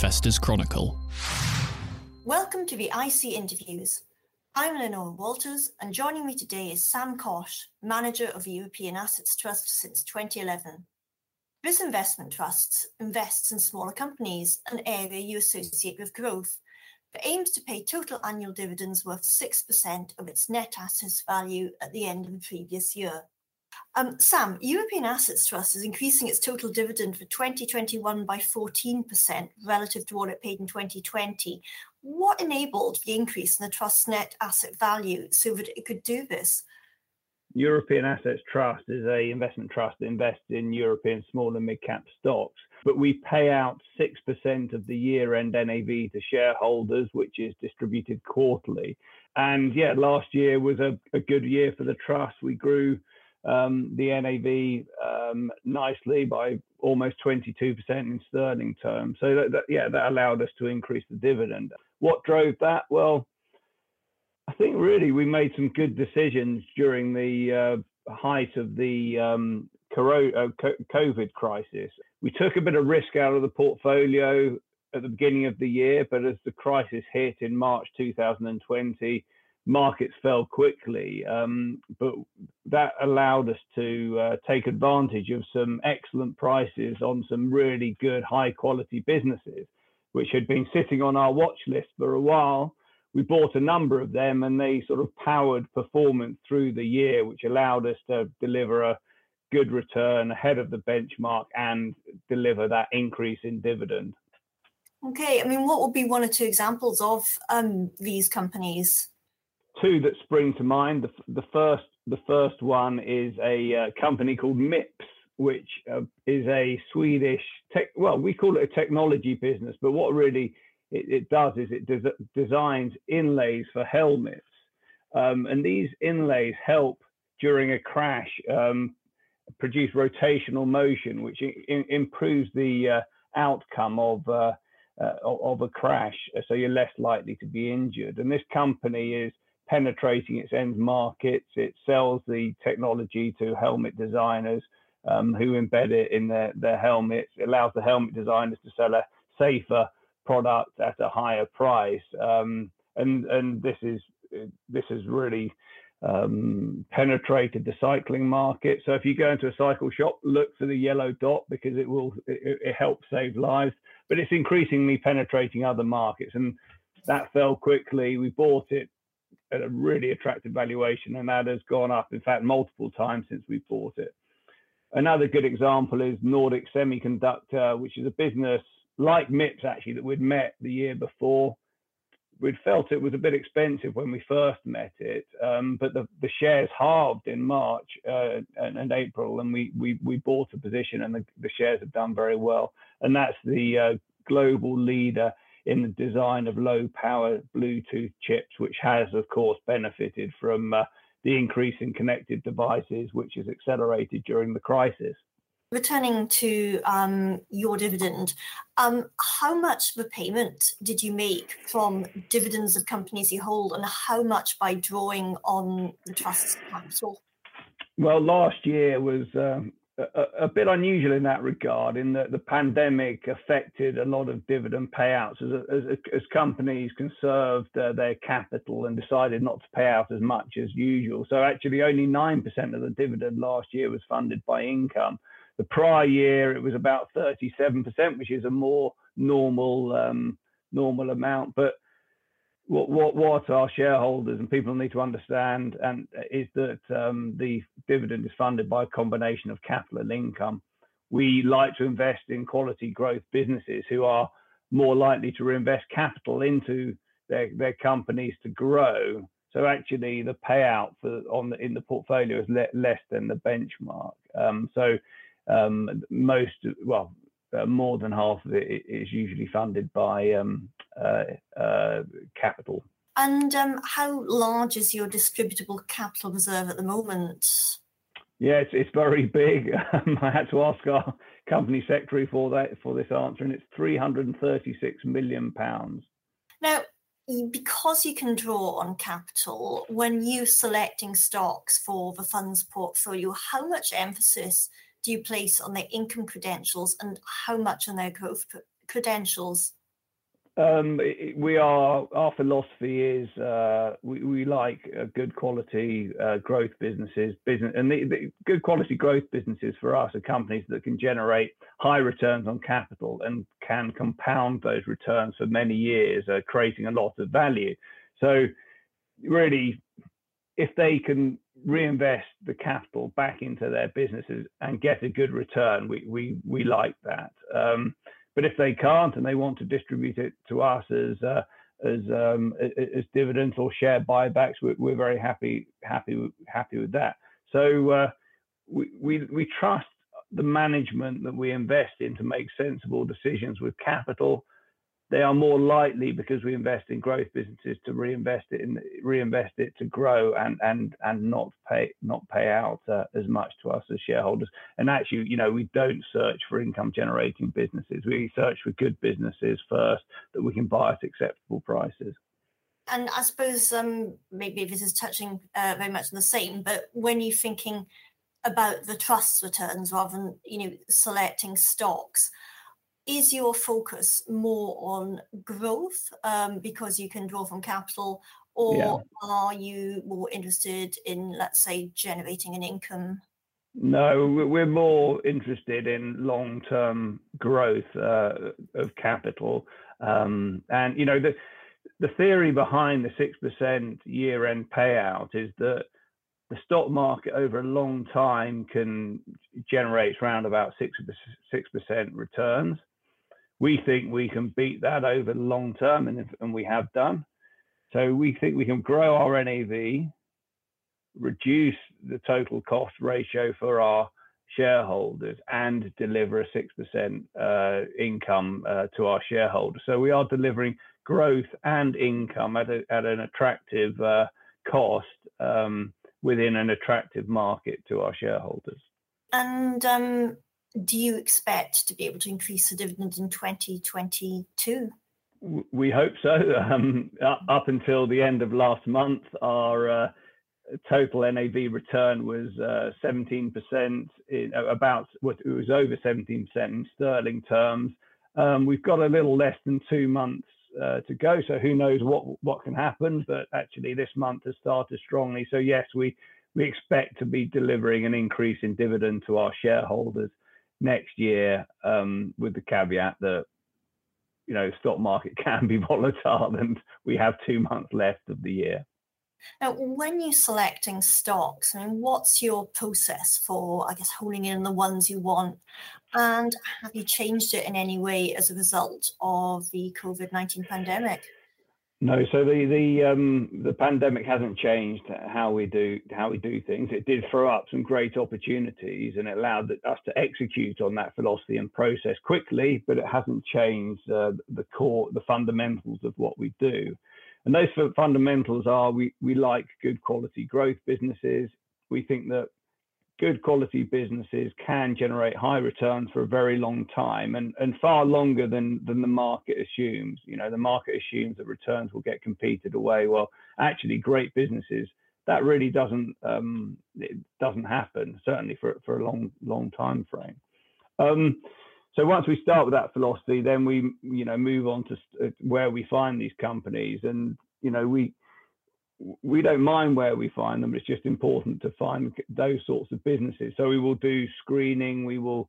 Investors Chronicle. Welcome to the IC Interviews. I'm Lenora Walters, and joining me today is Sam Koch, manager of the European Assets Trust since 2011. This investment trust invests in smaller companies, an area you associate with growth, but aims to pay total annual dividends worth 6% of its net assets value at the end of the previous year. Sam, European Assets Trust is increasing its total dividend for 2021 by 14% relative to what it paid in 2020. What enabled the increase in the trust's net asset value so that it could do this? European Assets Trust is an investment trust that invests in European small and mid-cap stocks, but we pay out 6% of the year-end NAV to shareholders, which is distributed quarterly. And last year was a good year for the trust. We grew the NAV nicely by almost 22% in sterling terms. So that allowed us to increase the dividend. What drove that? Well, I think really we made some good decisions during the height of the COVID crisis. We took a bit of risk out of the portfolio at the beginning of the year, but as the crisis hit in March 2020, markets fell quickly, but that allowed us to take advantage of some excellent prices on some really good high quality businesses, which had been sitting on our watch list for a while. We bought a number of them and they sort of powered performance through the year, which allowed us to deliver a good return ahead of the benchmark and deliver that increase in dividend. Okay, I mean, what would be one or two examples of these companies? Two that spring to mind. The first one is a company called MIPS, which is a Swedish we call it a technology business, but what really it does is it designs inlays for helmets, and these inlays help during a crash produce rotational motion, which improves the outcome of a crash, so you're less likely to be injured. And this company is penetrating its end markets. It sells the technology to helmet designers who embed it in their helmets. It allows the helmet designers to sell a safer product at a higher price. And this has really penetrated the cycling market. So if you go into a cycle shop, look for the yellow dot because it helps save lives. But it's increasingly penetrating other markets, and that fell quickly. We bought it at a really attractive valuation, and that has gone up, in fact, multiple times since we bought it. Another good example is Nordic Semiconductor, which is a business like MIPS, actually, that we'd met the year before. We'd felt it was a bit expensive when we first met it, but the shares halved in March and April, and we bought a position, and the shares have done very well. And that's the global leader in the design of low-power Bluetooth chips, which has, of course, benefited from the increase in connected devices, which has accelerated during the crisis. Returning to your dividend, how much of a payment did you make from dividends of companies you hold, and how much by drawing on the trust's capital? Well, last year was a bit unusual in that regard, in that the pandemic affected a lot of dividend payouts as companies conserved their capital and decided not to pay out as much as usual. So actually only 9% of the dividend last year was funded by income. The prior year it was about 37%, which is a more normal amount. But what our shareholders and people need to understand and is that the dividend is funded by a combination of capital and income. We like to invest in quality growth businesses who are more likely to reinvest capital into their companies to grow. So actually the payout in the portfolio is less than the benchmark. More than half of it is usually funded by capital. And how large is your distributable capital reserve at the moment? Yeah, it's very big. I had to ask our company secretary for this answer, and it's £336 million. Now, because you can draw on capital, when you're selecting stocks for the fund's portfolio, how much emphasis do you place on their income credentials and how much on their growth credentials? Our philosophy is we like good quality growth businesses, and the good quality growth businesses for us are companies that can generate high returns on capital and can compound those returns for many years, creating a lot of value. So really, if they can reinvest the capital back into their businesses and get a good return, we like that. But if they can't and they want to distribute it to us as dividends or share buybacks, we're very happy with that. So we trust the management that we invest in to make sensible decisions with capital. They are more likely, because we invest in growth businesses, to reinvest it to grow and not pay out as much to us as shareholders. And actually, you know, we don't search for income generating businesses. We search for good businesses first that we can buy at acceptable prices. And I suppose maybe this is touching very much on the same, but when you're thinking about the trust's returns rather than, you know, selecting stocks, is your focus more on growth because you can draw from capital, or are you more interested in, let's say, generating an income? No, we're more interested in long-term growth of capital. And, you know, the theory behind the 6% year-end payout is that the stock market over a long time can generate around about 6% returns. We think we can beat that over the long term, and we have done. So we think we can grow our NAV, reduce the total cost ratio for our shareholders, and deliver a 6% income to our shareholders. So we are delivering growth and income at an attractive cost within an attractive market to our shareholders. And do you expect to be able to increase the dividend in 2022? We hope so. Up until the end of last month, our total NAV return was 17%. It was over 17% in sterling terms. We've got a little less than 2 months to go, so who knows what can happen. But actually, this month has started strongly. So yes, we expect to be delivering an increase in dividend to our shareholders next year, with the caveat that, you know, stock market can be volatile and we have 2 months left of the year. Now, when you're selecting stocks, I mean, what's your process for, I guess, holding in the ones you want? And have you changed it in any way as a result of the COVID-19 pandemic? No, so the pandemic hasn't changed how we do things. It did throw up some great opportunities, and it allowed us to execute on that philosophy and process quickly. But it hasn't changed the fundamentals of what we do. And those fundamentals are: we like good quality growth businesses. We think that good quality businesses can generate high returns for a very long time, and far longer than the market assumes. You know, the market assumes that returns will get competed away. Well, actually, great businesses, that really doesn't happen, certainly for a long time frame. So once we start with that philosophy, then we, you know, move on to where we find these companies, and, you know, we don't mind where we find them. It's just important to find those sorts of businesses. So we will do screening. We will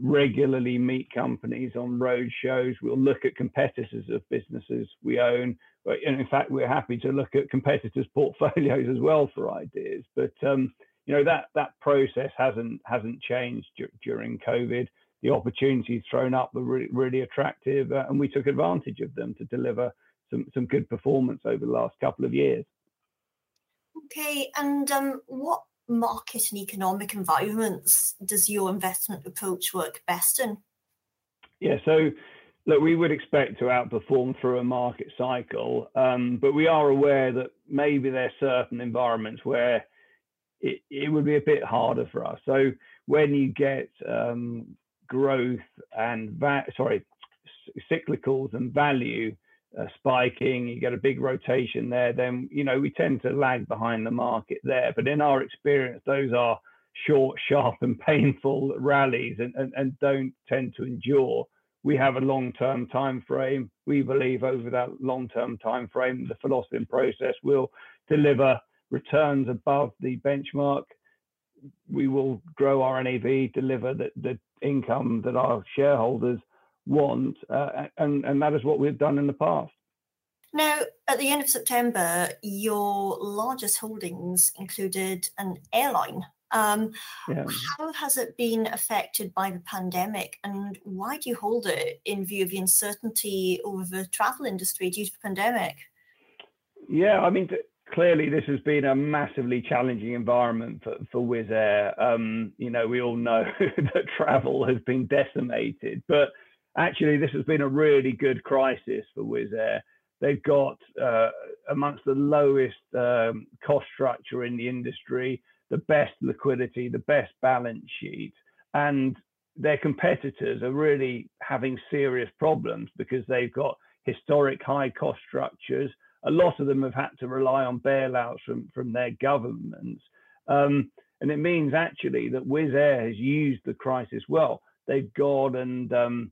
regularly meet companies on road shows. We'll look at competitors of businesses we own. And in fact, we're happy to look at competitors' portfolios as well for ideas. But, you know, that process hasn't changed during COVID. The opportunities thrown up were really attractive, and we took advantage of them to deliver some good performance over the last couple of years. Okay, and what market and economic environments does your investment approach work best in? Yeah, so look, we would expect to outperform through a market cycle, but we are aware that maybe there are certain environments where it would be a bit harder for us. So when you get growth and cyclicals and value spiking, you get a big rotation there, then, you know, we tend to lag behind the market there. But in our experience, those are short, sharp and painful rallies and don't tend to endure We have a long-term time frame. We believe over that long-term time frame, the philosophy process will deliver returns above the benchmark. We will grow our NAV, deliver the income that our shareholders want, and that is what we've done in the past. Now, at the end of September, your largest holdings included an airline. How has it been affected by the pandemic, and why do you hold it in view of the uncertainty over the travel industry due to the pandemic? Yeah, I mean, clearly this has been a massively challenging environment for Wizz Air. You know, we all know that travel has been decimated, but actually this has been a really good crisis for Wizz Air. They've got amongst the lowest cost structure in the industry, the best liquidity, the best balance sheet, and their competitors are really having serious problems because they've got historic high cost structures. A lot of them have had to rely on bailouts from their governments. And it means actually that Wizz Air has used the crisis well. They've gone and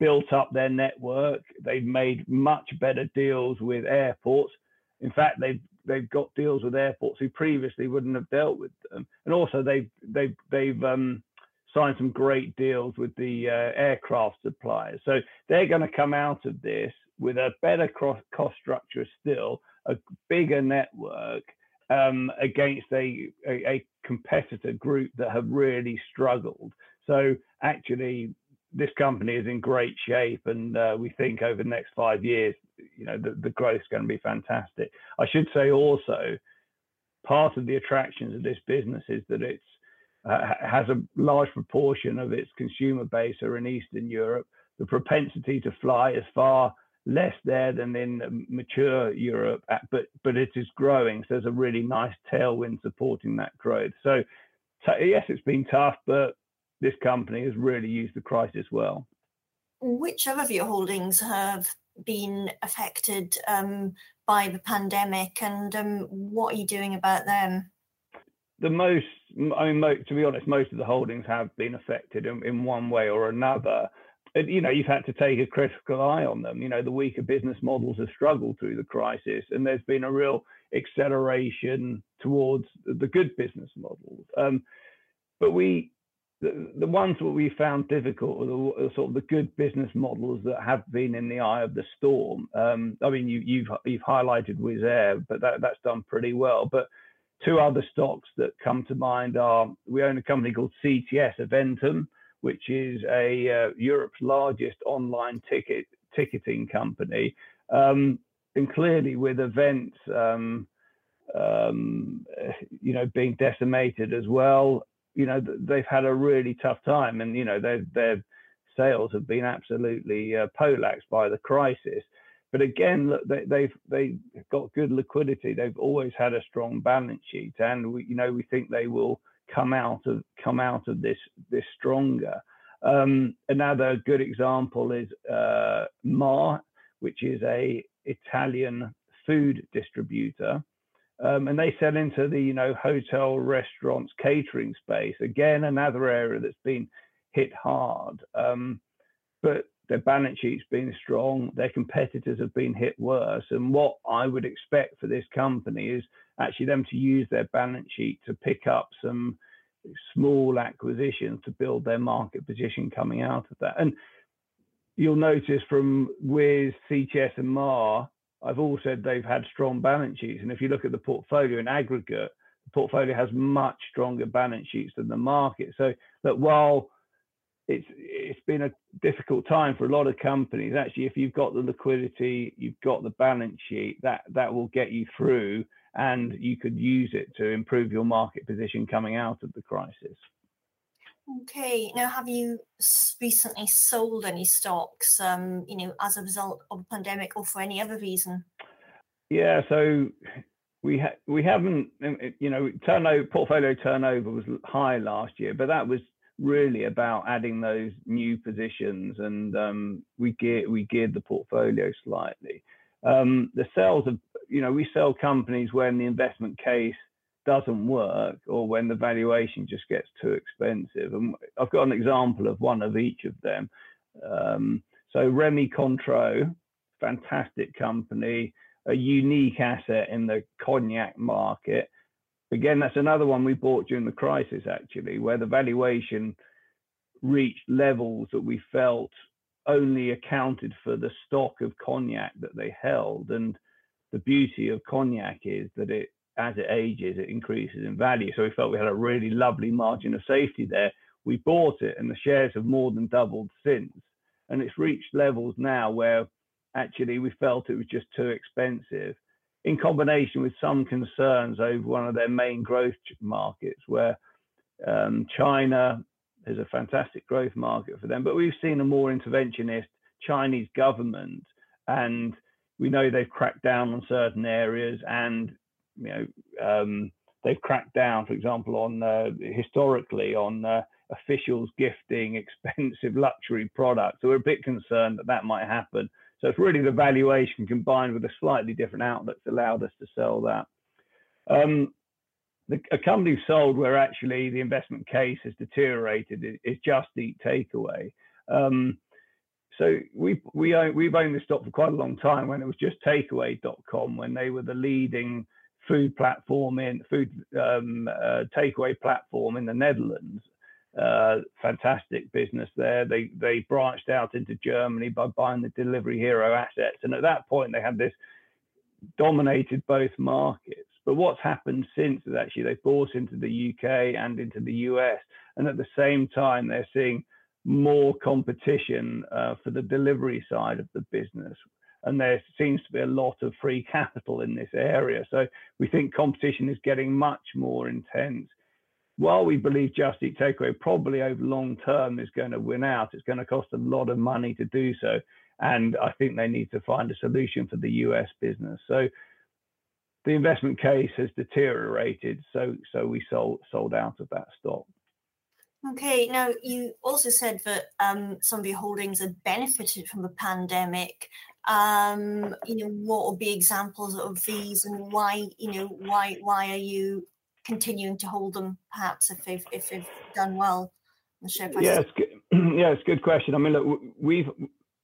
built up their network. They've made much better deals with airports. In fact, they've got deals with airports who previously wouldn't have dealt with them, and also they've signed some great deals with the aircraft suppliers. So they're going to come out of this with a better cost structure, still a bigger network against a competitor group that have really struggled. So actually, this company is in great shape, and we think over the next 5 years, you know, the growth is going to be fantastic. I should say also, part of the attractions of this business is that it's has a large proportion of its consumer base are in Eastern Europe. The propensity to fly is far less there than in mature Europe, but it is growing. So there's a really nice tailwind supporting that growth. So yes, it's been tough, but this company has really used the crisis well. Which other of your holdings have been affected by the pandemic, and what are you doing about them? To be honest, most of the holdings have been affected in one way or another. And, you know, you've had to take a critical eye on them. You know, the weaker business models have struggled through the crisis, and there's been a real acceleration towards the good business models. The ones that we found difficult are the sort of the good business models that have been in the eye of the storm. I mean, you've highlighted Wizz Air, but that's done pretty well. But two other stocks that come to mind are, we own a company called CTS Eventum, which is a Europe's largest online ticketing company, and clearly with events, you know, being decimated as well. You know, they've had a really tough time, and you know their sales have been absolutely poleaxed by the crisis. But again, look, they've got good liquidity. They've always had a strong balance sheet, and we think they will come out of this stronger. Another good example is Mar, which is a Italian food distributor. And they sell into the, you know, hotel, restaurants, catering space. Again, another area that's been hit hard. But their balance sheet's been strong. Their competitors have been hit worse. And what I would expect for this company is actually them to use their balance sheet to pick up some small acquisitions to build their market position coming out of that. And you'll notice from Wizz, CTS and Mar, I've all said they've had strong balance sheets. And if you look at the portfolio in aggregate, the portfolio has much stronger balance sheets than the market. So that while it's been a difficult time for a lot of companies, actually, if you've got the liquidity, you've got the balance sheet, that will get you through, and you could use it to improve your market position coming out of the crisis. Okay. Now, have you recently sold any stocks, you know, as a result of the pandemic or for any other reason? Yeah. So we haven't, you know, portfolio turnover was high last year, but that was really about adding those new positions, and we geared the portfolio slightly. The sales of, you know, we sell companies when the investment case doesn't work or when the valuation just gets too expensive, and I've got an example of one of each of them. So Remy Cointreau, fantastic company, a unique asset in the cognac market. Again, that's another one we bought during the crisis, actually, where the valuation reached levels that we felt only accounted for the stock of cognac that they held. And the beauty of cognac is that it, as it ages, it increases in value. So we felt we had a really lovely margin of safety there. We bought it and the shares have more than doubled since. And it's reached levels now where actually we felt it was just too expensive, in combination with some concerns over one of their main growth markets, where China is a fantastic growth market for them. But we've seen a more interventionist Chinese government, and we know they've cracked down on certain areas, and they've cracked down, for example, on historically on officials gifting expensive luxury products. So we're a bit concerned that that might happen. So it's really the valuation combined with a slightly different outlook that's allowed us to sell that. A company we've sold where actually the investment case has deteriorated is Just Eat Takeaway. So we've owned this stock for quite a long time when it was just takeaway.com, when they were the leading food platform in takeaway platform in the Netherlands. Fantastic business there. They branched out into Germany by buying the Delivery Hero assets, and at that point they had this dominated both markets. But what's happened since is actually they bought into the UK and into the US, and at the same time they're seeing more competition for the delivery side of the business, and there seems to be a lot of free capital in this area. So we think competition is getting much more intense. While we believe Just Eat Takeaway probably over long term is going to win out, it's going to cost a lot of money to do so. And I think they need to find a solution for the US business. So the investment case has deteriorated. So we sold out of that stock. Okay. Now, you also said that some of your holdings had benefited from the pandemic. What would be examples of these, and why are you continuing to hold them, perhaps, if they've done well in the share price? It's a good question. I mean, look,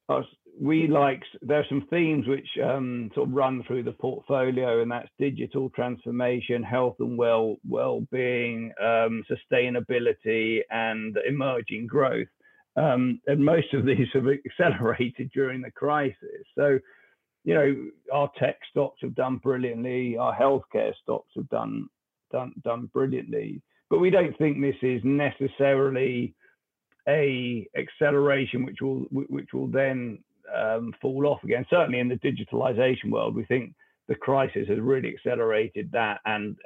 there are some themes which sort of run through the portfolio, and that's digital transformation, health and well-being, sustainability, and emerging growth. And most of these have accelerated during the crisis. So, our tech stocks have done brilliantly, our healthcare stocks have done brilliantly, but we don't think this is necessarily a acceleration which will then fall off again. Certainly in the digitalization world, we think the crisis has really accelerated that, and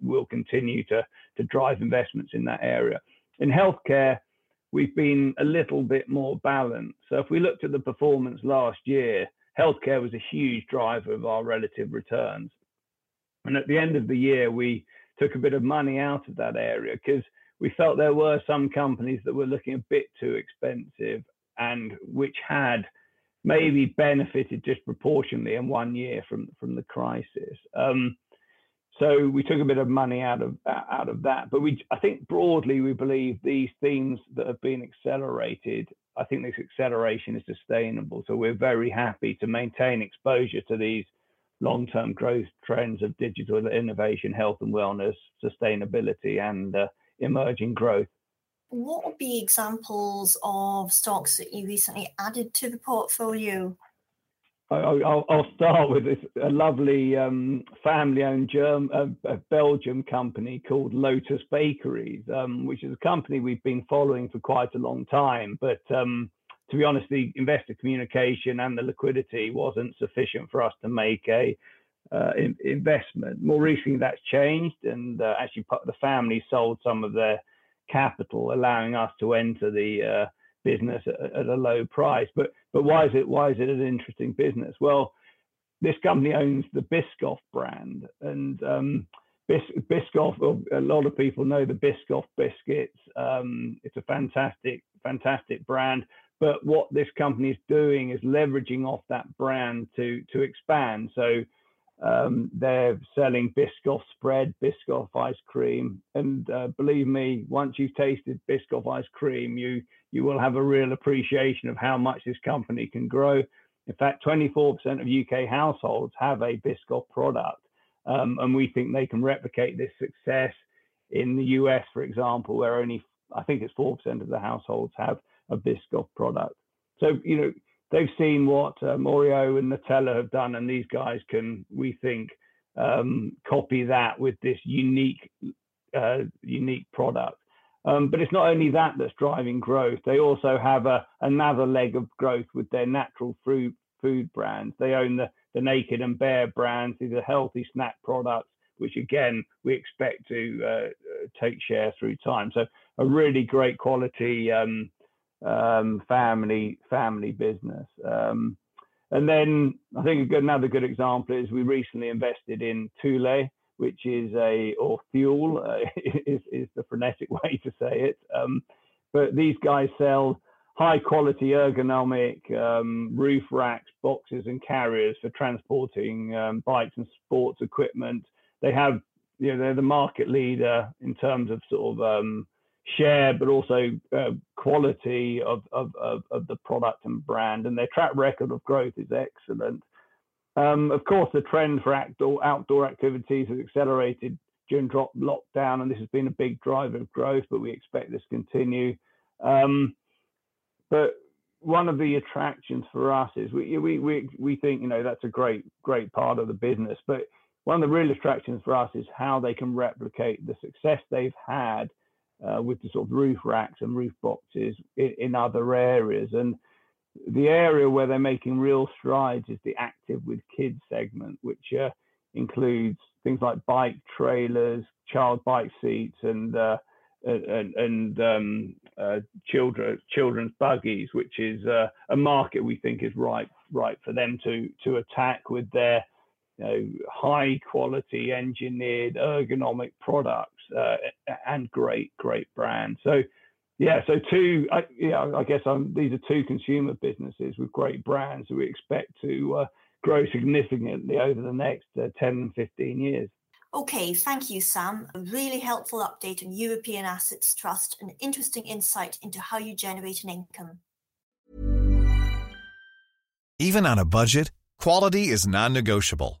will continue to drive investments in that area. In healthcare, we've been a little bit more balanced. So if we looked at the performance last year, healthcare was a huge driver of our relative returns. And at the end of the year, we took a bit of money out of that area because we felt there were some companies that were looking a bit too expensive and which had maybe benefited disproportionately in one year from the crisis. So we took a bit of money out of that. But I think broadly, we believe these themes that have been accelerated, I think this acceleration is sustainable. So we're very happy to maintain exposure to these long-term growth trends of digital innovation, health and wellness, sustainability, and emerging growth. What would be examples of stocks that you recently added to the portfolio? I'll start with a lovely family-owned Belgium company called Lotus Bakeries, which is a company we've been following for quite a long time, but to be honest, the investor communication and the liquidity wasn't sufficient for us to make a investment. More recently, that's changed, and actually the family sold some of their capital, allowing us to enter the business at a low price. But why is it an interesting business? Well, this company owns the Biscoff brand, and Biscoff, a lot of people know the Biscoff biscuits. It's a fantastic brand. But what this company is doing is leveraging off that brand to expand. So They're selling Biscoff spread, Biscoff ice cream. And believe me, once you've tasted Biscoff ice cream, you will have a real appreciation of how much this company can grow. In fact, 24% of UK households have a Biscoff product. And we think they can replicate this success in the US, for example, where only, I think it's 4% of the households have a Biscoff product. So, you know, they've seen what Oreo and Nutella have done, and these guys can, we think, copy that with this unique product. But it's not only that that's driving growth. They also have another leg of growth with their natural food brands. They own the Naked and Bare brands. These are healthy snack products, which again, we expect to take share through time. So a really great quality family business. And then I think another good example is we recently invested in Thule, which is Thule is the phonetic way to say it. But these guys sell high quality ergonomic roof racks, boxes and carriers for transporting bikes and sports equipment. They have, you know, they're the market leader in terms of sort of share, but also quality of the product and brand. And their track record of growth is excellent. Of course, the trend for outdoor activities has accelerated during lockdown, and this has been a big driver of growth, but we expect this to continue. But one of the attractions for us is we think, you know, that's a great part of the business. But one of the real attractions for us is how they can replicate the success they've had with the sort of roof racks and roof boxes in other areas. And the area where they're making real strides is the active with kids segment, which includes things like bike trailers, child bike seats, and children's buggies, which is a market we think is ripe for them to attack with their, you know, high quality engineered ergonomic products and great brands. So yeah, so these are two consumer businesses with great brands that we expect to grow significantly over the next 10 and 15 years. Okay, thank you, Sam. A really helpful update on European Assets Trust and interesting insight into how you generate an income. Even on a budget, quality is non-negotiable.